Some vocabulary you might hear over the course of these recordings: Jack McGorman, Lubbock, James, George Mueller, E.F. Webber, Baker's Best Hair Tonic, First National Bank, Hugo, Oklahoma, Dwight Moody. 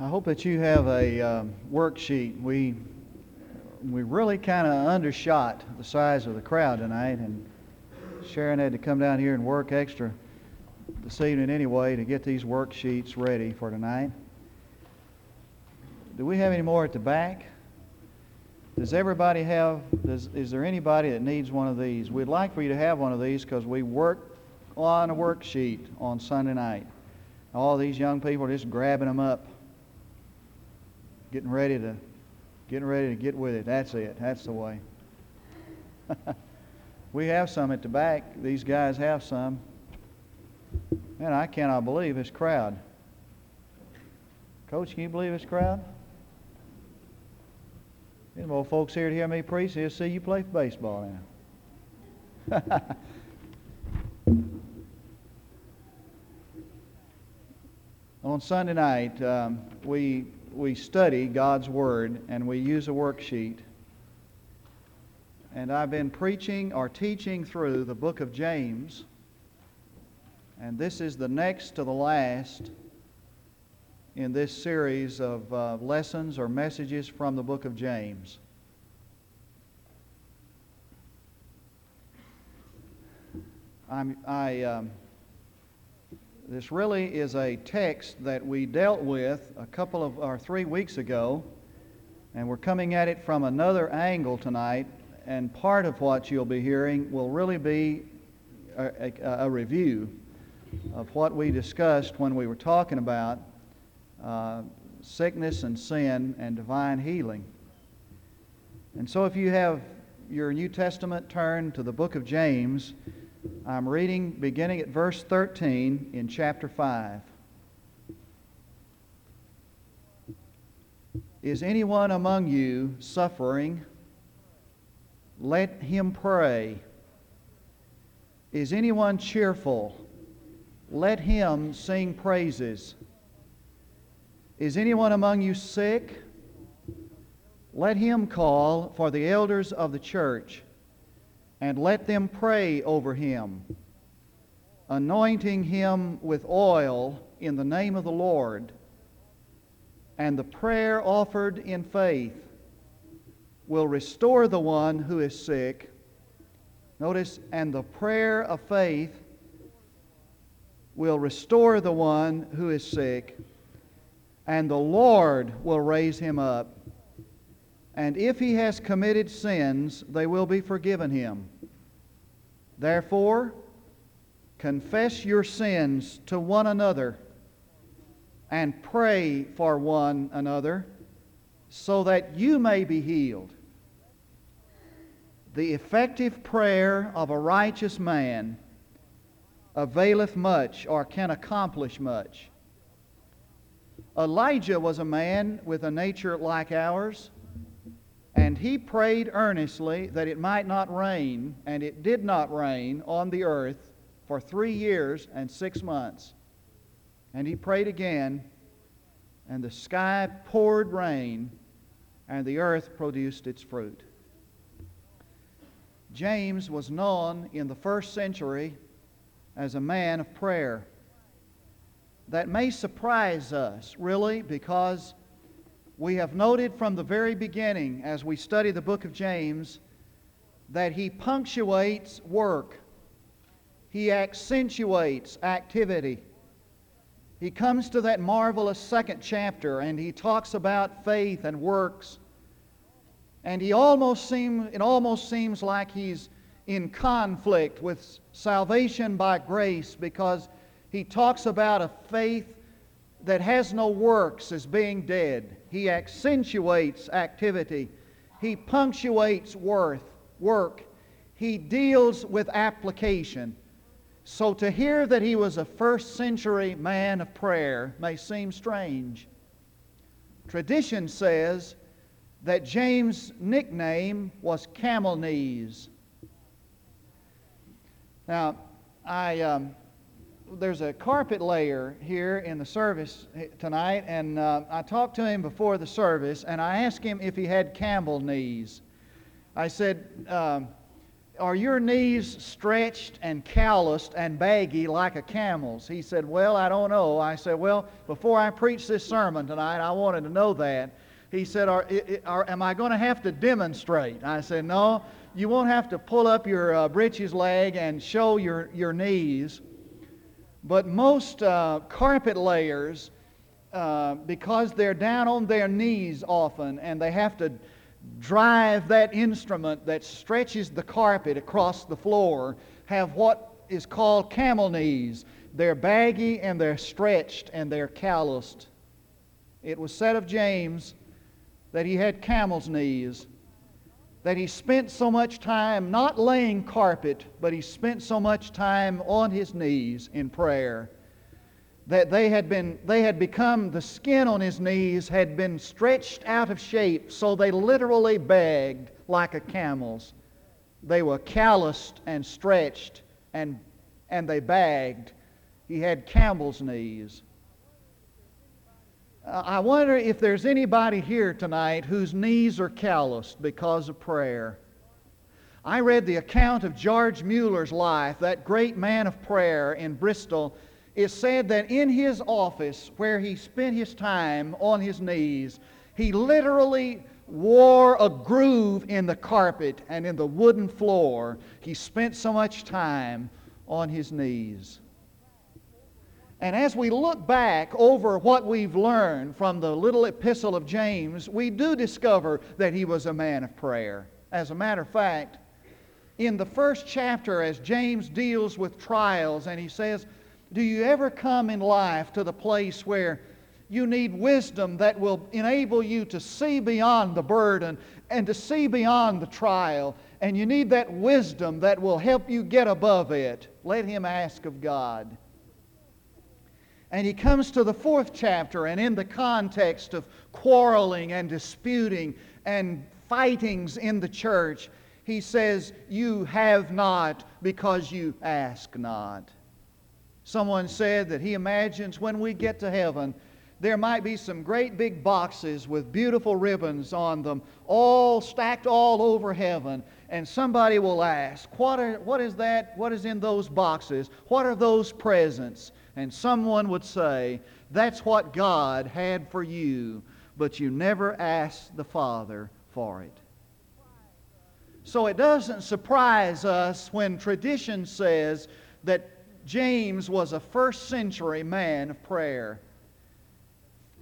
I hope that you have a worksheet. We really kind of undershot the size of the crowd tonight, and Sharon had to come down here and work extra this evening anyway to get these worksheets ready for tonight. Do we have any more at the back? Does everybody have, is there anybody that needs one of these? We'd like for you to have one of these because we work on a worksheet on Sunday night. All these young people are just grabbing them up, getting ready to get with it. That's it. That's the way. We have some at the back. These guys have some. Man, I cannot believe this crowd. Coach, can you believe this crowd? Any more folks here to hear me preach? They'll see you play baseball now. On Sunday night, we study God's Word, and we use a worksheet. And I've been preaching or teaching through the book of James, and this is the next to the last in this series of lessons or messages from the book of James. This really is a text that we dealt with a couple of or 3 weeks ago, and we're coming at it from another angle tonight, and part of what you'll be hearing will really be a review of what we discussed when we were talking about sickness and sin and divine healing. And so if you have your New Testament, turned to the book of James. I'm reading beginning at verse 13 in chapter 5. Is anyone among you suffering? Let him pray. Is anyone cheerful? Let him sing praises. Is anyone among you sick? Let him call for the elders of the church, and let them pray over him, anointing him with oil in the name of the Lord. And the prayer offered in faith will restore the one who is sick. Notice, and the prayer of faith will restore the one who is sick, and the Lord will raise him up. And if he has committed sins, they will be forgiven him. Therefore, confess your sins to one another and pray for one another so that you may be healed. The effective prayer of a righteous man availeth much, or can accomplish much. Elijah was a man with a nature like ours, and he prayed earnestly that it might not rain, and it did not rain on the earth for 3 years and 6 months. And he prayed again, and the sky poured rain, and the earth produced its fruit. James was known in the first century as a man of prayer. That may surprise us, really, because we have noted from the very beginning as we study the book of James that he punctuates work. He accentuates activity. He comes to that marvelous second chapter and he talks about faith and works. And it almost seems like he's in conflict with salvation by grace, because he talks about a faith that has no works as being dead. He accentuates activity. He punctuates work. He deals with application. So to hear that he was a first century man of prayer may seem strange. Tradition says that James' nickname was Camel Knees. Now, there's a carpet layer here in the service tonight, and I talked to him before the service, and I asked him if he had camel knees. I said, are your knees stretched and calloused and baggy like a camel's? He said, well, I don't know. I said, well, before I preach this sermon tonight, I wanted to know that. He said, am I going to have to demonstrate? I said, no, you won't have to pull up your breeches leg and show your knees. But most carpet layers, because they're down on their knees often and they have to drive that instrument that stretches the carpet across the floor, have what is called camel knees. They're baggy and they're stretched and they're calloused. It was said of James that he had camel's knees, that he spent so much time not laying carpet, but he spent so much time on his knees in prayer, that they had become, the skin on his knees had been stretched out of shape, so they literally begged like a camel's. They were calloused and stretched and they bagged. He had camel's knees. I wonder if there's anybody here tonight whose knees are calloused because of prayer. I read the account of George Mueller's life, that great man of prayer in Bristol. It said that in his office where he spent his time on his knees, he literally wore a groove in the carpet and in the wooden floor. He spent so much time on his knees. And as we look back over what we've learned from the little epistle of James, we do discover that he was a man of prayer. As a matter of fact, in the first chapter, as James deals with trials, and he says, do you ever come in life to the place where you need wisdom that will enable you to see beyond the burden and to see beyond the trial, and you need that wisdom that will help you get above it? Let him ask of God. And he comes to the fourth chapter, and in the context of quarreling and disputing and fightings in the church, he says, you have not because you ask not. Someone said that he imagines when we get to heaven, there might be some great big boxes with beautiful ribbons on them, all stacked all over heaven, and somebody will ask, what is that? What is in those boxes? What are those presents? And someone would say, that's what God had for you, but you never asked the Father for it. So it doesn't surprise us when tradition says that James was a first-century man of prayer.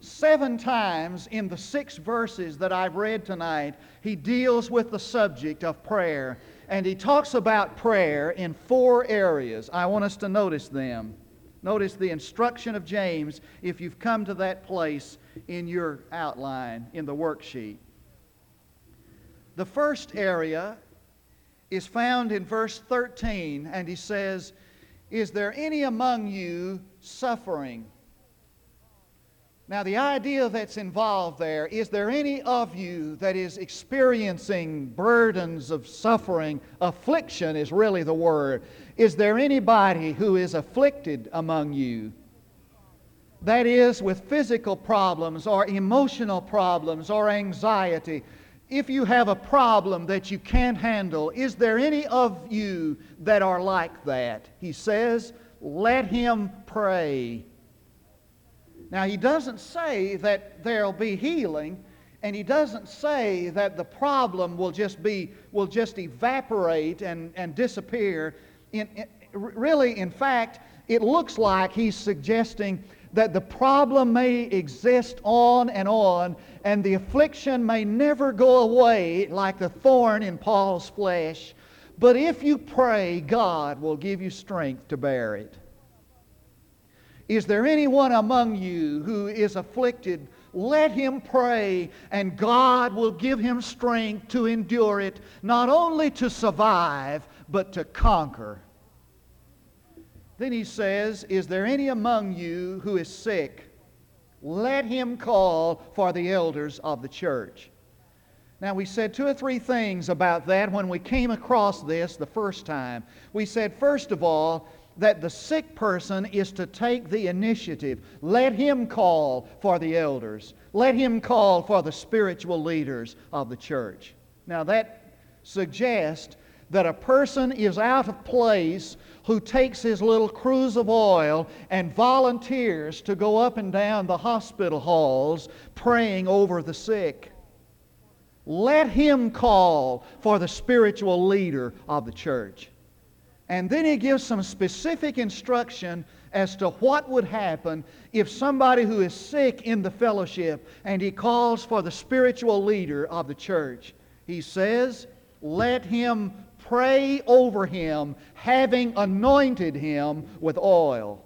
7 times in the 6 verses that I've read tonight, he deals with the subject of prayer, and he talks about prayer in 4 areas. I want us to notice them. Notice the instruction of James if you've come to that place in your outline, in the worksheet. The first area is found in verse 13, and he says, is there any among you suffering? Now the idea that's involved there, is there any of you that is experiencing burdens of suffering? Affliction is really the word. Is there anybody who is afflicted among you? That is, with physical problems or emotional problems or anxiety. If you have a problem that you can't handle, is there any of you that are like that? He says, let him pray. Now, he doesn't say that there'll be healing, and he doesn't say that the problem will just evaporate and disappear. In fact, it looks like he's suggesting that the problem may exist on, and the affliction may never go away like the thorn in Paul's flesh. But if you pray, God will give you strength to bear it. Is there anyone among you who is afflicted? Let him pray, and God will give him strength to endure it, not only to survive, but to conquer. Then he says, is there any among you who is sick? Let him call for the elders of the church. Now, we said 2 or 3 things about that when we came across this the first time. We said, first of all, that the sick person is to take the initiative. Let him call for the elders. Let him call for the spiritual leaders of the church. Now, that suggests that a person is out of place who takes his little cruise of oil and volunteers to go up and down the hospital halls praying over the sick. Let him call for the spiritual leader of the church. And then he gives some specific instruction as to what would happen if somebody who is sick in the fellowship, and he calls for the spiritual leader of the church. He says, let him pray over him, having anointed him with oil.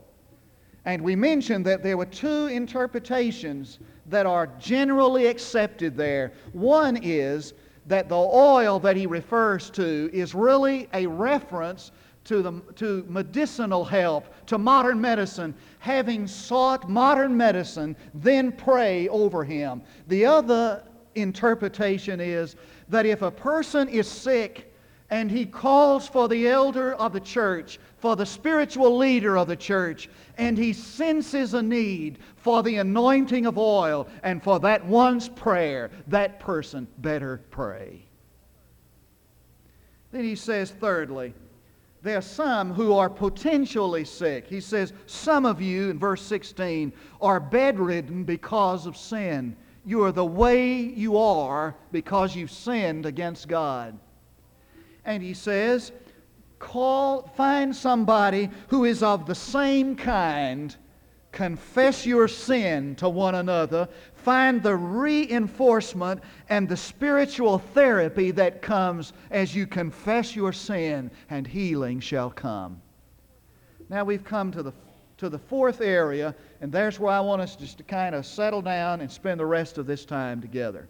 And we mentioned that there were two interpretations that are generally accepted there. One is that the oil that he refers to is really a reference to medicinal help, to modern medicine. Having sought modern medicine, then pray over him. The other interpretation is that if a person is sick and he calls for the elder of the church, for the spiritual leader of the church, and he senses a need for the anointing of oil, and for that one's prayer, that person better pray. Then he says, thirdly, there are some who are potentially sick. He says, some of you, in verse 16, are bedridden because of sin. You are the way you are because you've sinned against God. And he says, find somebody who is of the same kind. Confess your sin to one another. Find the reinforcement and the spiritual therapy that comes as you confess your sin, and healing shall come. Now we've come to the fourth area, and there's where I want us just to kind of settle down and spend the rest of this time together.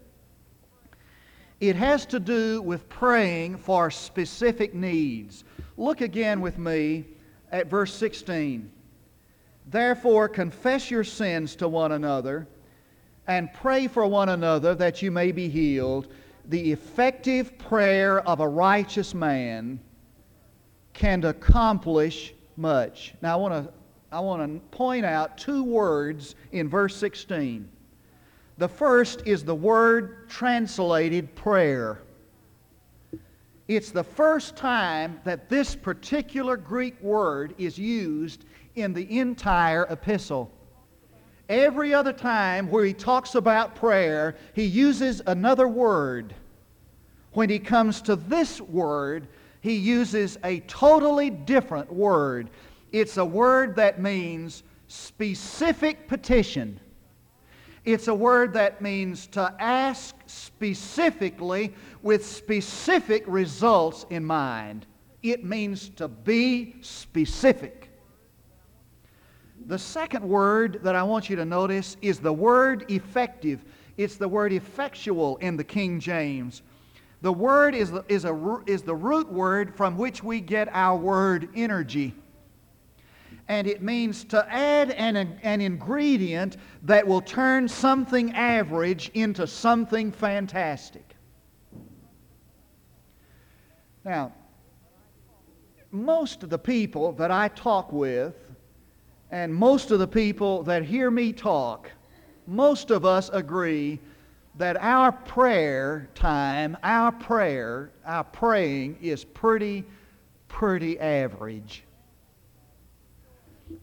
It has to do with praying for specific needs. Look again with me at verse 16. Therefore, confess your sins to one another and pray for one another that you may be healed. The effective prayer of a righteous man can accomplish much. Now, I want to point out two words in verse 16. The first is the word translated prayer. It's the first time that this particular Greek word is used in the entire epistle. Every other time where he talks about prayer, he uses another word. When he comes to this word, he uses a totally different word. It's a word that means specific petition. It's a word that means to ask specifically with specific results in mind. It means to be specific. The second word that I want you to notice is the word effective. It's the word effectual in the King James. The word is the root word from which we get our word energy. And it means to add an ingredient that will turn something average into something fantastic. Now, most of the people that I talk with, and most of the people that hear me talk, most of us agree that our prayer time, our praying is pretty average.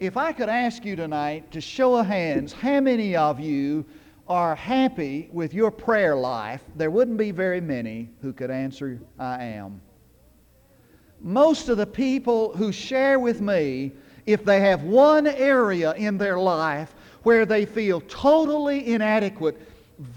If I could ask you tonight to show of hands, how many of you are happy with your prayer life? There wouldn't be very many who could answer, I am. Most of the people who share with me, if they have one area in their life where they feel totally inadequate,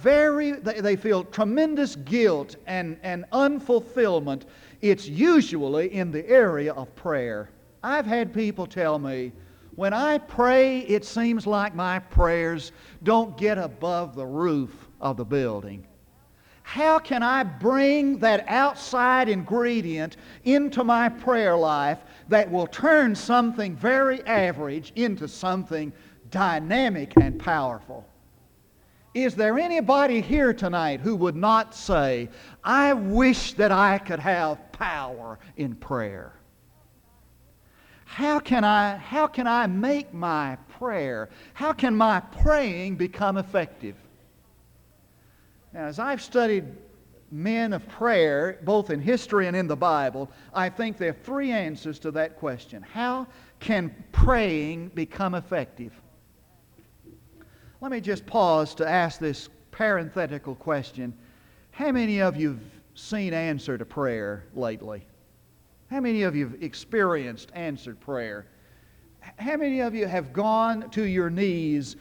they feel tremendous guilt and unfulfillment, it's usually in the area of prayer. I've had people tell me, when I pray, it seems like my prayers don't get above the roof of the building. How can I bring that outside ingredient into my prayer life that will turn something very average into something dynamic and powerful? Is there anybody here tonight who would not say, I wish that I could have power in prayer? How can I make my prayer? How can my praying become effective? Now, as I've studied men of prayer, both in history and in the Bible, I think there are three answers to that question. How can praying become effective? Let me just pause to ask this parenthetical question. How many of you have seen answer to prayer lately? How many of you have experienced answered prayer? How many of you have gone to your knees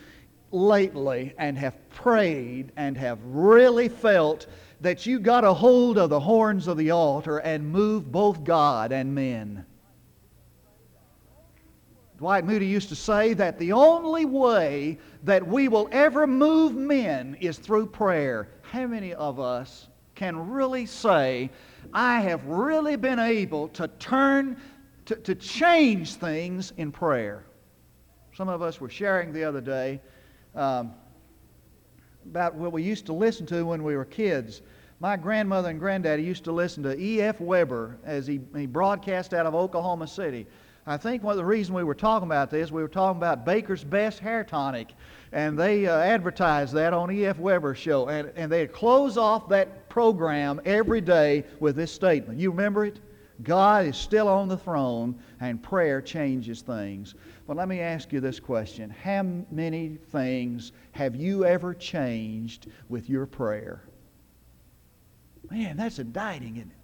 lately and have prayed and have really felt that you got a hold of the horns of the altar and moved both God and men? Dwight Moody used to say that the only way that we will ever move men is through prayer. How many of us can really say, I have really been able to change things in prayer? Some of us were sharing the other day about what we used to listen to when we were kids. My grandmother and granddaddy used to listen to E.F. Webber as he broadcast out of Oklahoma City. I think one of the reasons we were talking about this, we were talking about Baker's Best Hair Tonic, and they advertised that on E.F. Webber's show, and they'd close off that program every day with this statement. You remember it? God is still on the throne, and prayer changes things. But let me ask you this question. How many things have you ever changed with your prayer? Man, that's indicting, isn't it?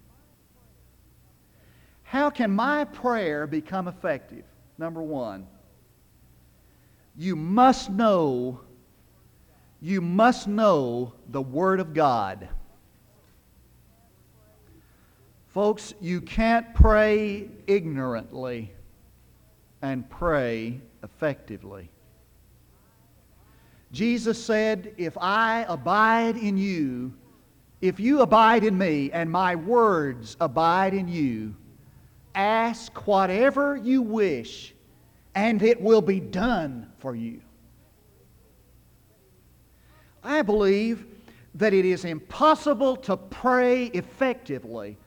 How can my prayer become effective? Number one, you must know the Word of God. Folks, you can't pray ignorantly and pray effectively. Jesus said, if I abide in you, if you abide in me and my words abide in you, ask whatever you wish and it will be done for you. I believe that it is impossible to pray effectively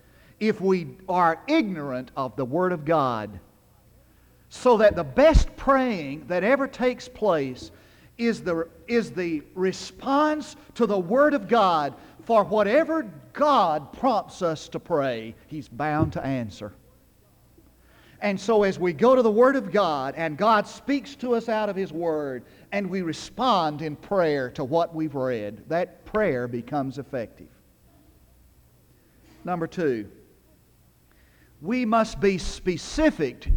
if we are ignorant of the Word of God, so that the best praying that ever takes place is the response to the Word of God. For whatever God prompts us to pray, He's bound to answer. And so as we go to the Word of God, and God speaks to us out of His Word, and we respond in prayer to what we've read, that prayer becomes effective. Number two, we must be specific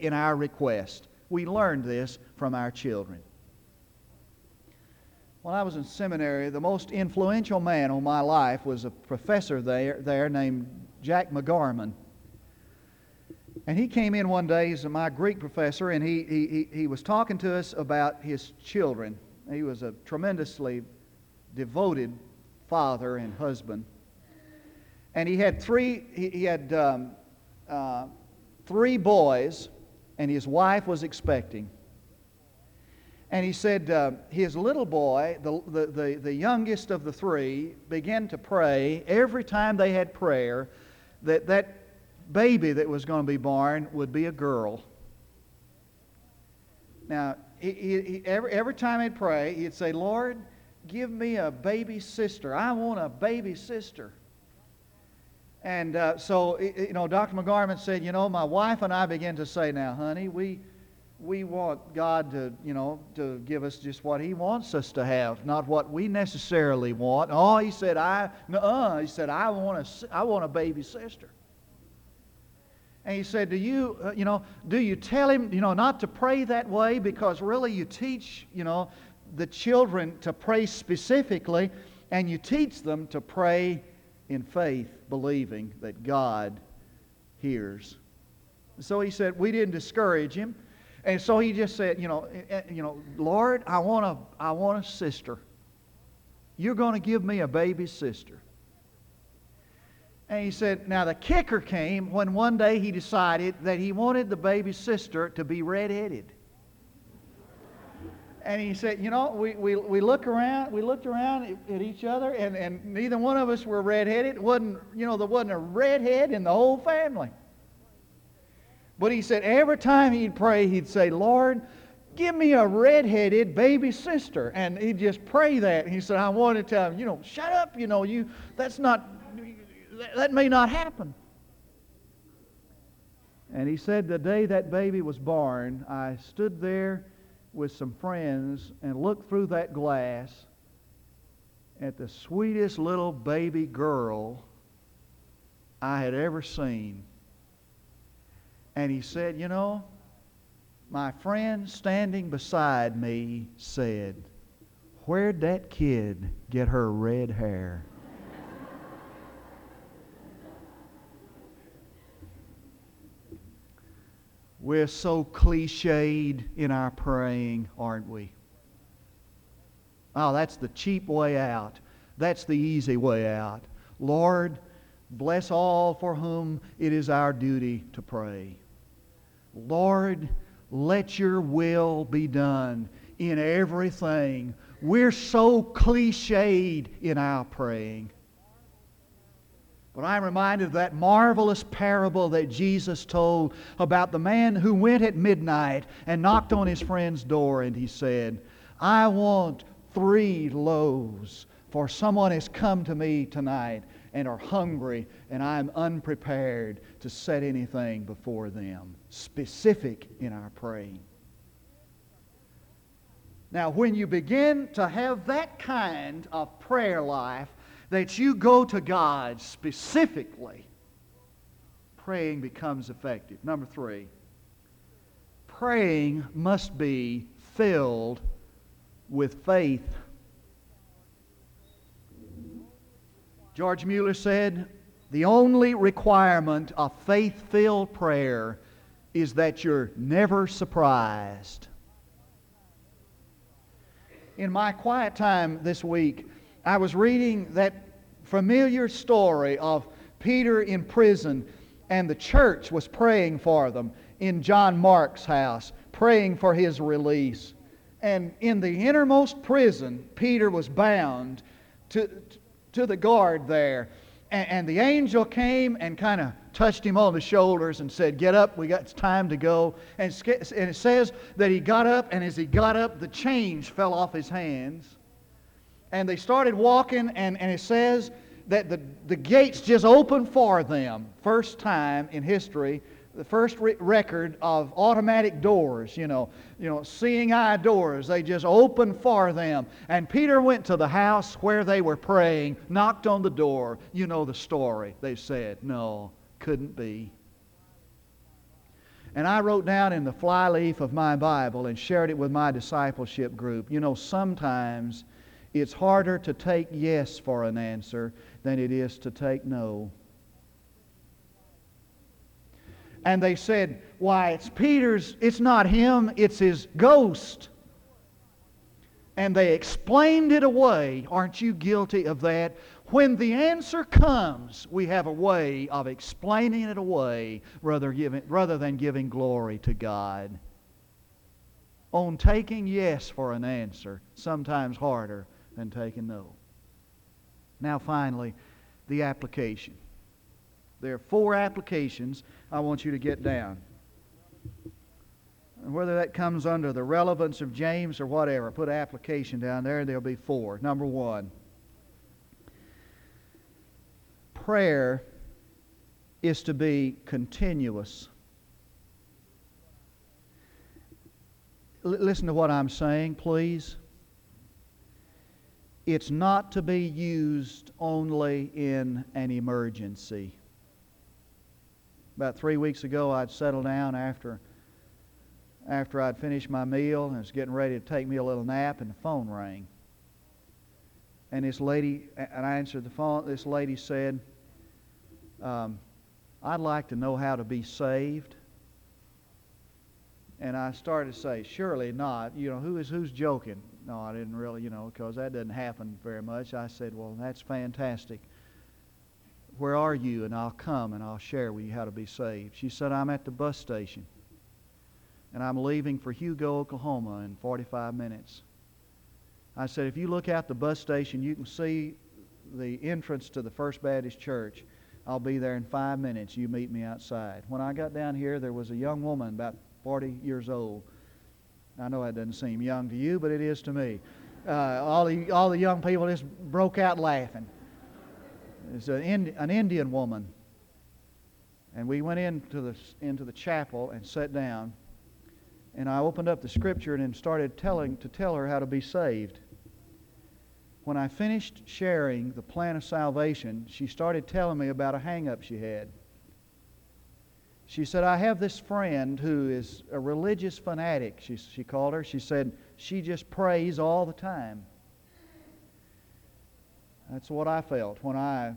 in our request. We learned this from our children. When I was in seminary, the most influential man on my life was a professor there named Jack McGorman. And he came in one day, he's my Greek professor, and he was talking to us about his children. He was a tremendously devoted father and husband. And he had three boys, and his wife was expecting. And he said his little boy, the youngest of the three, began to pray every time they had prayer that baby that was going to be born would be a girl. Now, every time he'd pray, he'd say, Lord, give me a baby sister. I want a baby sister. And so Dr. McGarman said, my wife and I began to say, now, honey, we want God to give us just what He wants us to have, not what we necessarily want. Oh, he said, I want a baby sister. And he said, do you tell him, not to pray that way, because really you teach, the children to pray specifically, and you teach them to pray in faith, believing that God hears. So he said, we didn't discourage him, and so he just said, Lord, I want a sister. You're going to give me a baby sister. And he said, now the kicker came when one day he decided that he wanted the baby sister to be redheaded. And he said, we looked around at each other, and neither one of us were redheaded. There wasn't a redhead in the whole family. But he said every time he'd pray, he'd say, Lord, give me a redheaded baby sister. And he'd just pray that. And he said, I want to tell him, shut up, that may not happen. And he said, the day that baby was born, I stood there with some friends and looked through that glass at the sweetest little baby girl I had ever seen. And he said, my friend standing beside me said, where'd that kid get her red hair? We're so cliched in our praying, aren't we? Oh, that's the cheap way out. That's the easy way out. Lord, bless all for whom it is our duty to pray. Lord, let your will be done in everything. We're so cliched in our praying. But I'm reminded of that marvelous parable that Jesus told about the man who went at midnight and knocked on his friend's door, and he said, I want 3 loaves, for someone has come to me tonight and are hungry, and I'm unprepared to set anything before them. Specific in our praying. Now, when you begin to have that kind of prayer life, that you go to God specifically, praying becomes effective. Number 3, praying must be filled with faith. George Mueller said, the only requirement of faith-filled prayer is that you're never surprised. In my quiet time this week, I was reading that familiar story of Peter in prison, and the church was praying for them in John Mark's house, praying for his release. And in the innermost prison, Peter was bound to the guard there. And the angel came and kind of touched him on the shoulders and said, get up, it's time to go. And it says that he got up, and as he got up, the chains fell off his hands. And they started walking, and it says that the gates just opened for them. First time in history, the first record of automatic doors, seeing eye doors, they just opened for them. And Peter went to the house where they were praying, knocked on the door. You know the story. They said, no, couldn't be. And I wrote down in the flyleaf of my Bible and shared it with my discipleship group, sometimes it's harder to take yes for an answer than it is to take no. And they said, why, it's Peter's, it's not him, it's his ghost. And they explained it away. Aren't you guilty of that? When the answer comes, we have a way of explaining it away rather than giving glory to God. On taking yes for an answer, sometimes harder than taking no. Now finally, the application. There are 4 applications I want you to get down. And whether that comes under the relevance of James or whatever, put an application down there and there'll be 4. Number 1, prayer is to be continuous. Listen to what I'm saying, please. It's not to be used only in an emergency. About 3 weeks ago, I'd settled down after I'd finished my meal, and was getting ready to take me a little nap, and the phone rang. And I answered the phone. This lady said, I'd like to know how to be saved. And I started to say, surely not. Who's joking? No, I didn't really, because that doesn't happen very much. I said, well, that's fantastic. Where are you? And I'll come and I'll share with you how to be saved. She said, I'm at the bus station. And I'm leaving for Hugo, Oklahoma in 45 minutes. I said, if you look out the bus station, you can see the entrance to the First Baptist Church. I'll be there in 5 minutes. You meet me outside. When I got down here, there was a young woman about 40 years old, I know that doesn't seem young to you, but it is to me. All the young people just broke out laughing. It's an Indian woman. And we went into the chapel and sat down. And I opened up the scripture and then started to tell her how to be saved. When I finished sharing the plan of salvation, she started telling me about a hang-up she had. She said, I have this friend who is a religious fanatic, she called her. She said, she just prays all the time. That's what I felt when I...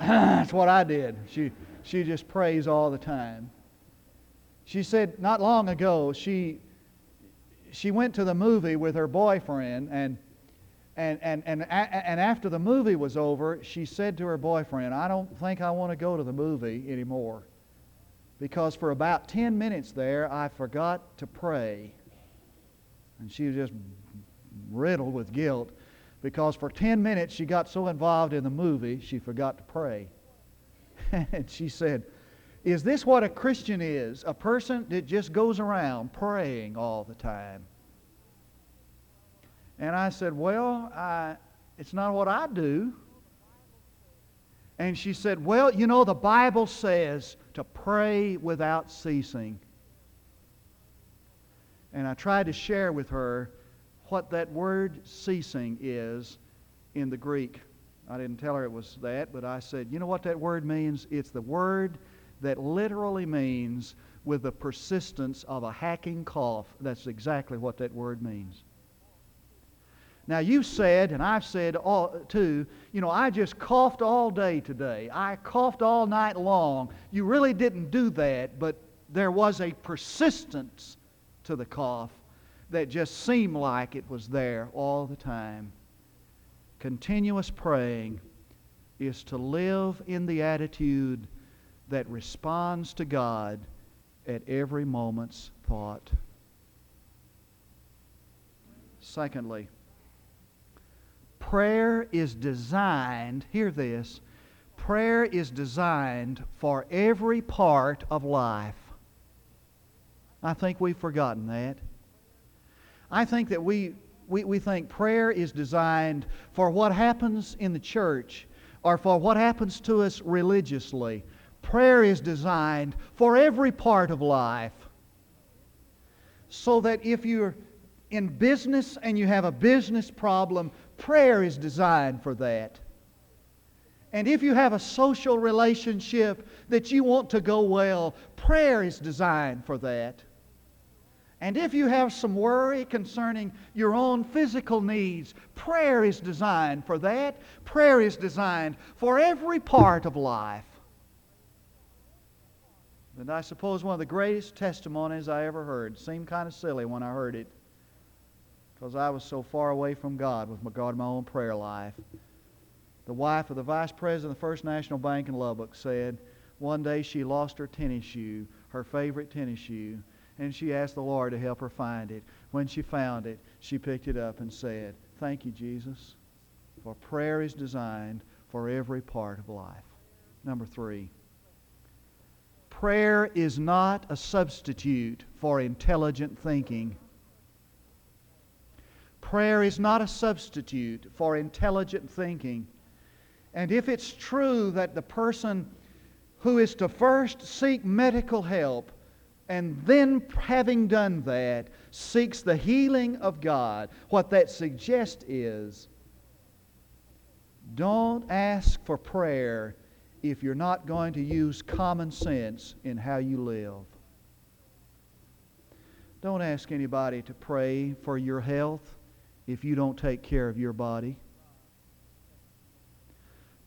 that's what I did. She just prays all the time. She said not long ago she went to the movie with her boyfriend and after the movie was over, she said to her boyfriend, I don't think I want to go to the movie anymore because for about 10 minutes there I forgot to pray. And she was just riddled with guilt because for 10 minutes she got so involved in the movie she forgot to pray. And she said, is this what a Christian is? A person that just goes around praying all the time? And I said, well, it's not what I do. And she said, well, you know, the Bible says to pray without ceasing. And I tried to share with her what that word ceasing is in the Greek. I didn't tell her it was that, but I said, you know what that word means? It's the word that literally means with the persistence of a hacking cough. That's exactly what that word means. Now you said, and I've said too, you know, I just coughed all day today. I coughed all night long. You really didn't do that, but there was a persistence to the cough that just seemed like it was there all the time. Continuous praying is to live in the attitude that responds to God at every moment's thought. Secondly, prayer is designed, hear this, prayer is designed for every part of life. I think we've forgotten that. I think that we think prayer is designed for what happens in the church or for what happens to us religiously. Prayer is designed for every part of life so that if you're in business and you have a business problem, prayer is designed for that. And if you have a social relationship that you want to go well, prayer is designed for that. And if you have some worry concerning your own physical needs, prayer is designed for that. Prayer is designed for every part of life. And I suppose one of the greatest testimonies I ever heard, seemed kind of silly when I heard it, because I was so far away from God with regard to my own prayer life. The wife of the vice president of the First National Bank in Lubbock said one day she lost her tennis shoe, her favorite tennis shoe, and she asked the Lord to help her find it. When she found it, she picked it up and said, thank you, Jesus, for prayer is designed for every part of life. Number three, prayer is not a substitute for intelligent thinking. Prayer is not a substitute for intelligent thinking. And if it's true that the person who is to first seek medical help and then, having done that, seeks the healing of God, what that suggests is, don't ask for prayer if you're not going to use common sense in how you live. Don't ask anybody to pray for your health if you don't take care of your body.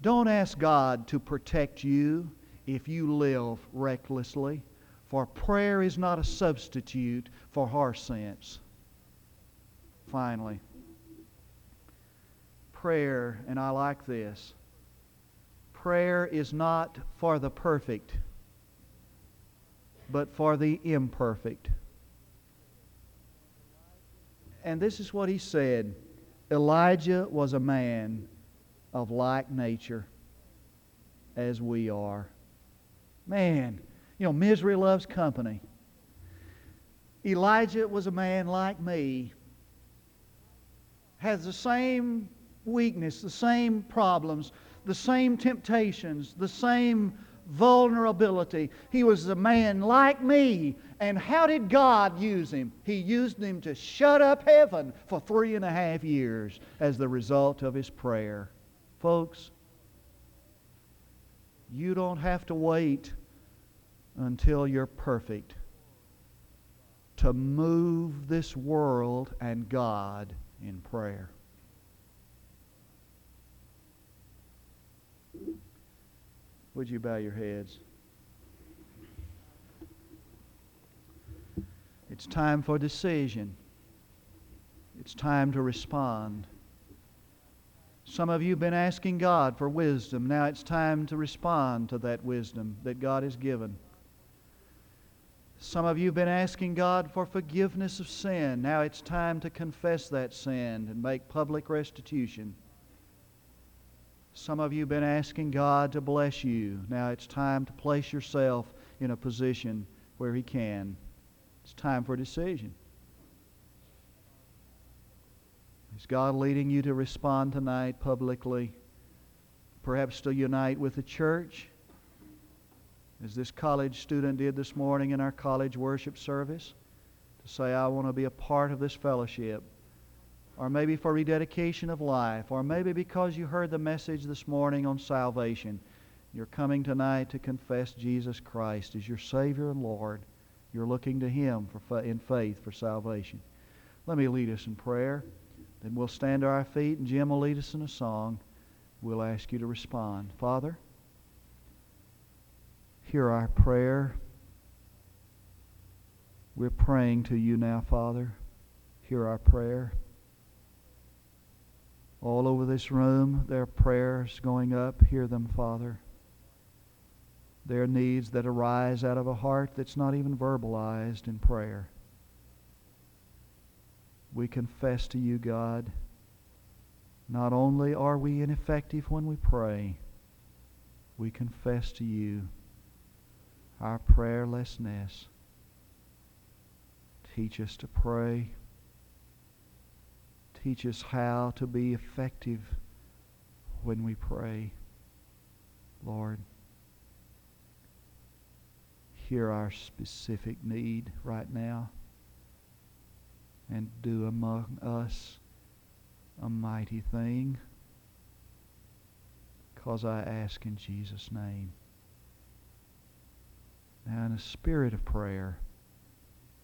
Don't ask God to protect you if you live recklessly, for prayer is not a substitute for our sense. Finally, prayer, and I like this, prayer is not for the perfect, but for the imperfect. And this is what he said, Elijah was a man of like nature as we are. Man, you know, misery loves company. Elijah was a man like me, has the same weakness, the same problems, the same temptations, the same vulnerability. He was a man like me. And how did God use him? He used him to shut up heaven for 3.5 years as the result of his prayer. Folks, you don't have to wait until you're perfect to move this world and God in prayer. Would you bow your heads? It's time for decision. It's time to respond. Some of you have been asking God for wisdom. Now it's time to respond to that wisdom that God has given. Some of you have been asking God for forgiveness of sin. Now it's time to confess that sin and make public restitution. Some of you have been asking God to bless you. Now it's time to place yourself in a position where He can. It's time for decision. Is God leading you to respond tonight publicly? Perhaps to unite with the church, as this college student did this morning in our college worship service, to say, I want to be a part of this fellowship. Or maybe for rededication of life, or maybe because you heard the message this morning on salvation. You're coming tonight to confess Jesus Christ as your Savior and Lord. You're looking to Him in faith for salvation. Let me lead us in prayer. Then we'll stand to our feet and Jim will lead us in a song. We'll ask you to respond. Father, hear our prayer. We're praying to you now, Father. Hear our prayer. All over this room, there are prayers going up. Hear them, Father. There are needs that arise out of a heart that's not even verbalized in prayer. We confess to you, God, not only are we ineffective when we pray, we confess to you our prayerlessness. Teach us to pray. Teach us how to be effective when we pray. Lord, hear our specific need right now and do among us a mighty thing, because I ask in Jesus' name. Now in a spirit of prayer,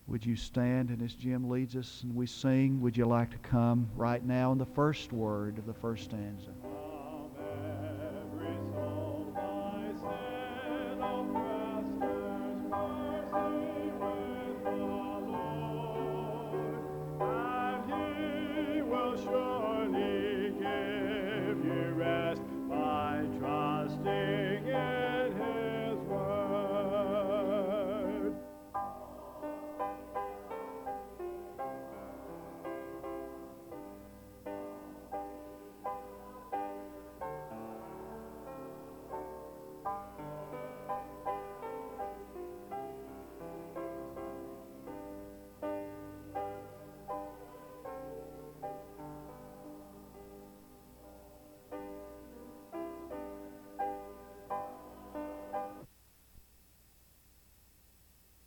would you stand, and as Jim leads us and we sing, would you like to come right now in the first word of the first stanza?